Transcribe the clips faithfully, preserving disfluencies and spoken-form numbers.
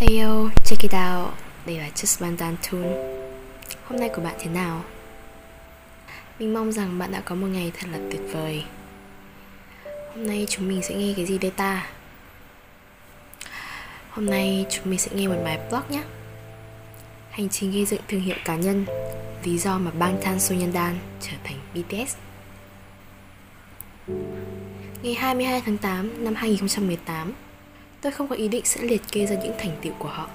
Hey yo, check it out. Đây là JustBangtan's tune. Hôm nay của bạn thế nào? Mình mong rằng bạn đã có một ngày thật là tuyệt vời. Hôm nay chúng mình sẽ nghe cái gì đây ta? Hôm nay chúng mình sẽ nghe một bài blog nhé. Hành trình gây dựng thương hiệu cá nhân, lý do mà Bangtan Sonyeondan trở thành bê tê ét. Ngày hai mươi hai tháng tám năm hai nghìn không trăm mười tám, tôi không có ý định sẽ liệt kê ra những thành tựu của họ.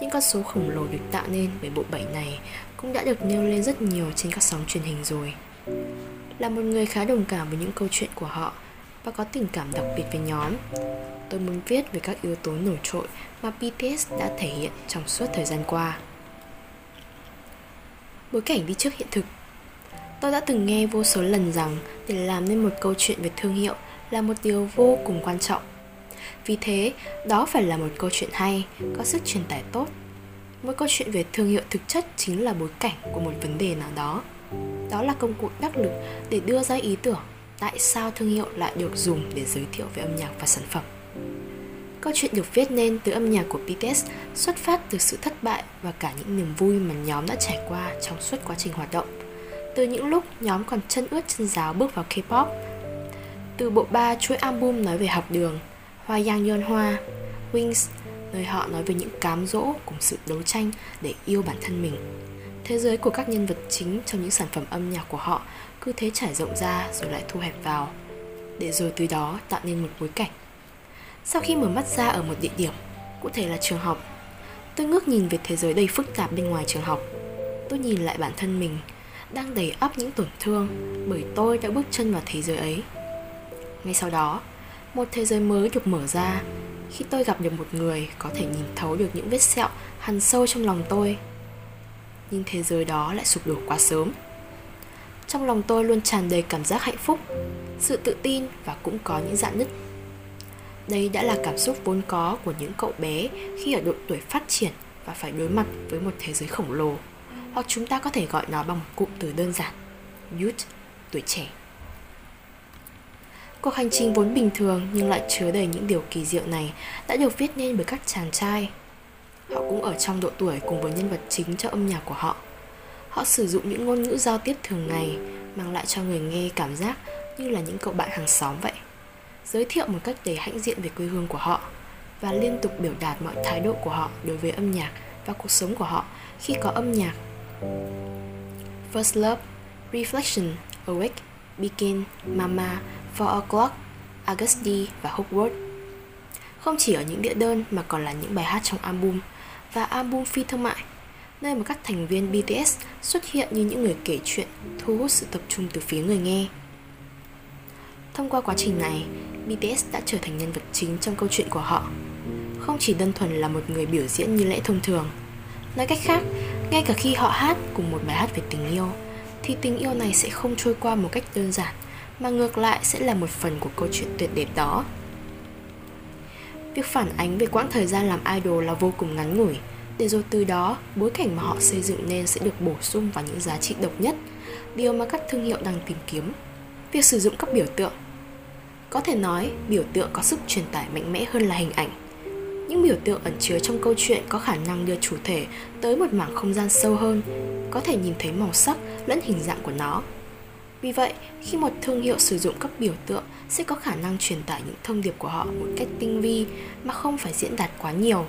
Những con số khổng lồ được tạo nên bởi bộ bảy này cũng đã được nêu lên rất nhiều trên các sóng truyền hình rồi. Là một người khá đồng cảm với những câu chuyện của họ và có tình cảm đặc biệt với nhóm, tôi muốn viết về các yếu tố nổi trội mà bê tê ét đã thể hiện trong suốt thời gian qua. Bối cảnh đi trước hiện thực. Tôi đã từng nghe vô số lần rằng để làm nên một câu chuyện về thương hiệu là một điều vô cùng quan trọng. Vì thế, đó phải là một câu chuyện hay, có sức truyền tải tốt. Mỗi câu chuyện về thương hiệu thực chất chính là bối cảnh của một vấn đề nào đó. Đó là công cụ đắc lực để đưa ra ý tưởng tại sao thương hiệu lại được dùng để giới thiệu về âm nhạc và sản phẩm. Câu chuyện được viết nên từ âm nhạc của bê tê ét xuất phát từ sự thất bại và cả những niềm vui mà nhóm đã trải qua trong suốt quá trình hoạt động. Từ những lúc nhóm còn chân ướt chân ráo bước vào K-pop, từ bộ ba chuỗi album nói về học đường, Hoa Yang Yeon Hoa, Wings, nơi họ nói về những cám dỗ cùng sự đấu tranh để yêu bản thân mình. Thế giới của các nhân vật chính trong những sản phẩm âm nhạc của họ cứ thế trải rộng ra rồi lại thu hẹp vào, để rồi từ đó tạo nên một bối cảnh. Sau khi mở mắt ra ở một địa điểm, cụ thể là trường học, tôi ngước nhìn về thế giới đầy phức tạp bên ngoài trường học. Tôi nhìn lại bản thân mình, đang đầy ắp những tổn thương bởi tôi đã bước chân vào thế giới ấy. Ngay sau đó, một thế giới mới được mở ra khi tôi gặp được một người có thể nhìn thấu được những vết sẹo hằn sâu trong lòng tôi. Nhưng thế giới đó lại sụp đổ quá sớm. Trong lòng tôi luôn tràn đầy cảm giác hạnh phúc, sự tự tin và cũng có những rạn nứt. Đây đã là cảm xúc vốn có của những cậu bé khi ở độ tuổi phát triển và phải đối mặt với một thế giới khổng lồ, hoặc chúng ta có thể gọi nó bằng một cụm từ đơn giản, youth, tuổi trẻ. Cuộc hành trình vốn bình thường nhưng lại chứa đầy những điều kỳ diệu này đã được viết nên bởi các chàng trai. Họ cũng ở trong độ tuổi cùng với nhân vật chính cho âm nhạc của họ. Họ sử dụng những ngôn ngữ giao tiếp thường ngày, mang lại cho người nghe cảm giác như là những cậu bạn hàng xóm vậy. Giới thiệu một cách đầy hãnh diện về quê hương của họ và liên tục biểu đạt mọi thái độ của họ đối với âm nhạc và cuộc sống của họ khi có âm nhạc. First Love, Reflection, Awake, Begin, Mama, four o'clock, August D và Hogwarts. Không chỉ ở những đĩa đơn mà còn là những bài hát trong album và album phi thương mại, nơi mà các thành viên bê tê ét xuất hiện như những người kể chuyện, thu hút sự tập trung từ phía người nghe. Thông qua quá trình này, bê tê ét đã trở thành nhân vật chính trong câu chuyện của họ, không chỉ đơn thuần là một người biểu diễn như lẽ thông thường. Nói cách khác, ngay cả khi họ hát cùng một bài hát về tình yêu, thì tình yêu này sẽ không trôi qua một cách đơn giản, mà ngược lại sẽ là một phần của câu chuyện tuyệt đẹp đó. Việc phản ánh về quãng thời gian làm idol là vô cùng ngắn ngủi, để rồi từ đó bối cảnh mà họ xây dựng nên sẽ được bổ sung vào những giá trị độc nhất, điều mà các thương hiệu đang tìm kiếm. Việc sử dụng các biểu tượng. Có thể nói, biểu tượng có sức truyền tải mạnh mẽ hơn là hình ảnh. Những biểu tượng ẩn chứa trong câu chuyện có khả năng đưa chủ thể tới một mảng không gian sâu hơn, có thể nhìn thấy màu sắc lẫn hình dạng của nó. Vì vậy, khi một thương hiệu sử dụng các biểu tượng sẽ có khả năng truyền tải những thông điệp của họ một cách tinh vi mà không phải diễn đạt quá nhiều.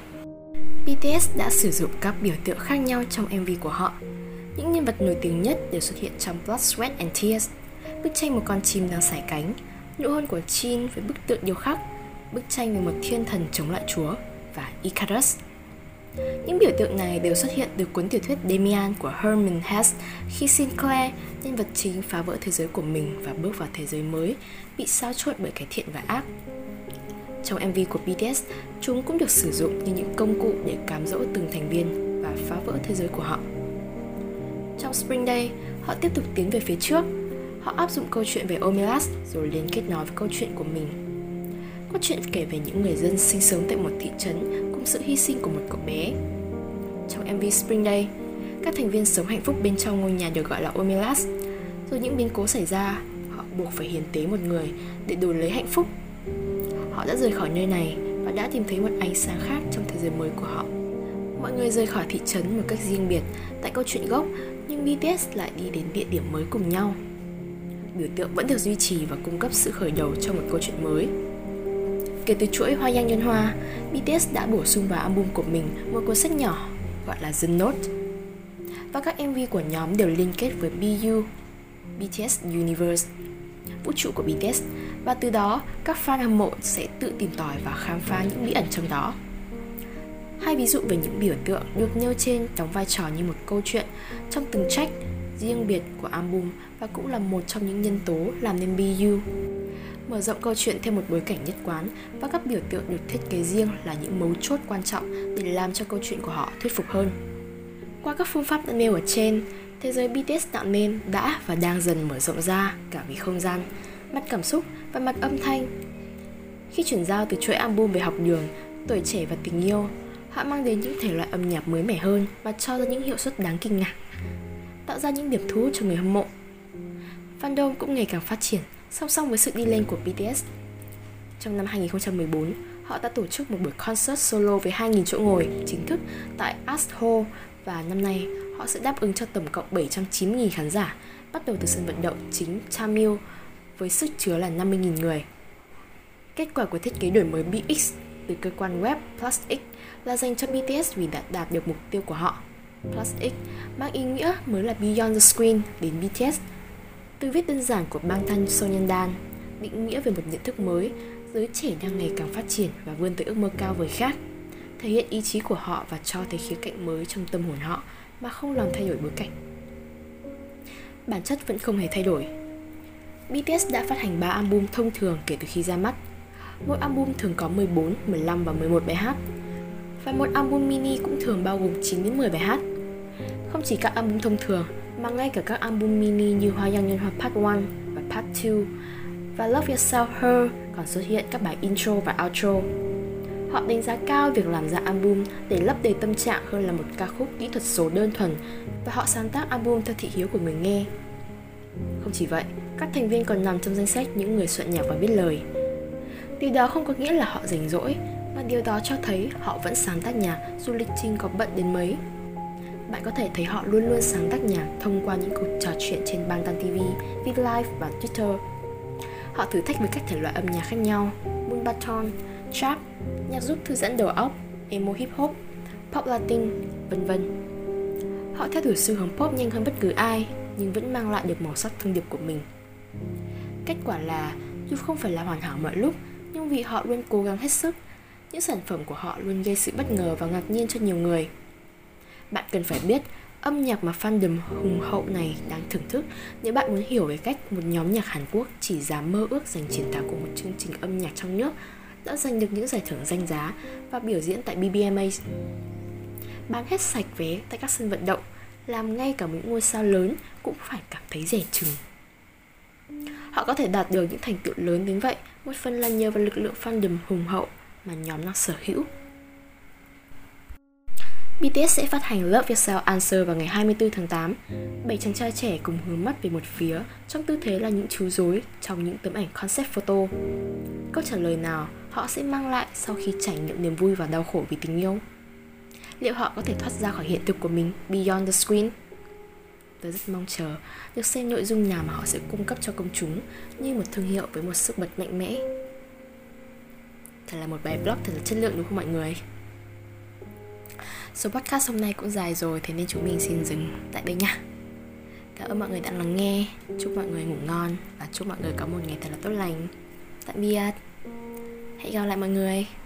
bê tê ét đã sử dụng các biểu tượng khác nhau trong em vê của họ. Những nhân vật nổi tiếng nhất đều xuất hiện trong Blood, Sweat and Tears, bức tranh một con chim đang sải cánh, nụ hôn của Jin với bức tượng điêu khắc, bức tranh về một thiên thần chống lại Chúa và Icarus. Những biểu tượng này đều xuất hiện từ cuốn tiểu thuyết Demian của Herman Hesse khi Sinclair, nhân vật chính, phá vỡ thế giới của mình và bước vào thế giới mới, bị xáo trộn bởi cái thiện và ác. Trong em vê của bê tê ét, chúng cũng được sử dụng như những công cụ để cám dỗ từng thành viên và phá vỡ thế giới của họ. Trong Spring Day, họ tiếp tục tiến về phía trước. Họ áp dụng câu chuyện về Omelas rồi liên kết nó với câu chuyện của mình. Câu chuyện kể về những người dân sinh sống tại một thị trấn cùng sự hy sinh của một cậu bé. Trong em vê Spring Day, các thành viên sống hạnh phúc bên trong ngôi nhà được gọi là Omelas. Rồi những biến cố xảy ra, họ buộc phải hiến tế một người để đổi lấy hạnh phúc. Họ đã rời khỏi nơi này và đã tìm thấy một ánh sáng khác trong thế giới mới của họ. Mọi người rời khỏi thị trấn một cách riêng biệt tại câu chuyện gốc, nhưng bê tê ét lại đi đến địa điểm mới cùng nhau. Biểu tượng vẫn được duy trì và cung cấp sự khởi đầu cho một câu chuyện mới. Kể từ chuỗi Hoa Yang Nhân Hoa, bê tê ét đã bổ sung vào album của mình một cuốn sách nhỏ gọi là The Note, và các em vê của nhóm đều liên kết với bê u, bê tê ét Universe, vũ trụ của bê tê ét, và từ đó các fan hâm mộ sẽ tự tìm tòi và khám phá những bí ẩn trong đó. Hai ví dụ về những biểu tượng được nêu trên đóng vai trò như một câu chuyện trong từng track riêng biệt của album và cũng là một trong những nhân tố làm nên bê u. Mở rộng câu chuyện theo một bối cảnh nhất quán và các biểu tượng được thiết kế riêng là những mấu chốt quan trọng để làm cho câu chuyện của họ thuyết phục hơn. Qua các phương pháp đã nêu ở trên, thế giới bê tê ét tạo nên đã và đang dần mở rộng ra cả về không gian, mặt cảm xúc và mặt âm thanh. Khi chuyển giao từ chuỗi album về học đường, tuổi trẻ và tình yêu, họ mang đến những thể loại âm nhạc mới mẻ hơn và cho ra những hiệu suất đáng kinh ngạc, tạo ra những điểm thu hút cho người hâm mộ. Fandom cũng ngày càng phát triển song song với sự đi lên của bê tê ét. Trong năm hai không một bốn, họ đã tổ chức một buổi concert solo với hai nghìn chỗ ngồi chính thức tại Ask Hall, và năm nay họ sẽ đáp ứng cho tổng cộng bảy trăm chín mươi nghìn khán giả, bắt đầu từ sân vận động chính Chamil với sức chứa là năm mươi nghìn người. Kết quả của thiết kế đổi mới bê ích từ cơ quan web PlusX là dành cho bê tê ét vì đã đạt được mục tiêu của họ. PlusX mang ý nghĩa mới là Beyond the Screen đến bê tê ét. Từ viết đơn giản của Bangtan Sonyeondan, định nghĩa về một nhận thức mới, giới trẻ đang ngày càng phát triển và vươn tới ước mơ cao vời khác, thể hiện ý chí của họ và cho thấy khía cạnh mới trong tâm hồn họ mà không làm thay đổi bối cảnh. Bản chất vẫn không hề thay đổi. bê tê ét đã phát hành ba album thông thường kể từ khi ra mắt. Mỗi album thường có mười bốn, mười lăm và mười một bài hát, và một album mini cũng thường bao gồm chín đến mười bài hát. Không chỉ các album thông thường, mà ngay cả các album mini như Hoa Yang Nhân Hoa Part một và Part hai và Love Yourself: Her còn xuất hiện các bài intro và outro. Họ đánh giá cao việc làm ra album để lấp đầy tâm trạng hơn là một ca khúc kỹ thuật số đơn thuần, và họ sáng tác album theo thị hiếu của người nghe. Không chỉ vậy, các thành viên còn nằm trong danh sách những người soạn nhạc và viết lời. Điều đó không có nghĩa là họ rảnh rỗi, mà điều đó cho thấy họ vẫn sáng tác nhạc dù lịch trình có bận đến mấy. Bạn có thể thấy họ luôn luôn sáng tác nhạc thông qua những cuộc trò chuyện trên Bangtan ti vi, VLive và Twitter. Họ thử thách với các thể loại âm nhạc khác nhau: moonbaton, trap, nhạc giúp thư giãn đầu óc, emo hip hop, pop latin, vân vân. Họ theo đuổi xu hướng pop nhanh hơn bất cứ ai nhưng vẫn mang lại được màu sắc thương điệp của mình. Kết quả là dù không phải là hoàn hảo mọi lúc, nhưng vì họ luôn cố gắng hết sức, những sản phẩm của họ luôn gây sự bất ngờ và ngạc nhiên cho nhiều người. Bạn cần phải biết, âm nhạc mà fandom hùng hậu này đang thưởng thức nếu bạn muốn hiểu về cách một nhóm nhạc Hàn Quốc chỉ dám mơ ước giành chiến thắng của một chương trình âm nhạc trong nước đã giành được những giải thưởng danh giá và biểu diễn tại bê bê em a. Bán hết sạch vé tại các sân vận động, làm ngay cả những ngôi sao lớn cũng phải cảm thấy rẻ chừng. Họ có thể đạt được những thành tựu lớn đến vậy, một phần là nhờ vào lực lượng fandom hùng hậu mà nhóm đang sở hữu. bê tê ét sẽ phát hành Love Yourself Answer vào ngày hai mươi tư tháng tám. Bảy chàng trai trẻ cùng hướng mắt về một phía trong tư thế là những chú rối trong những tấm ảnh concept photo. Câu trả lời nào họ sẽ mang lại sau khi trải nghiệm niềm vui và đau khổ vì tình yêu? Liệu họ có thể thoát ra khỏi hiện thực của mình, Beyond the Screen? Tôi rất mong chờ được xem nội dung nào mà họ sẽ cung cấp cho công chúng như một thương hiệu với một sức bật mạnh mẽ. Thật là một bài blog thật là chất lượng, đúng không mọi người? Số podcast hôm nay cũng dài rồi, thế nên chúng mình xin dừng tại đây nha. Cảm ơn mọi người đã lắng nghe. Chúc mọi người ngủ ngon và chúc mọi người có một ngày thật là tốt lành. Tạm biệt. Hẹn gặp lại mọi người.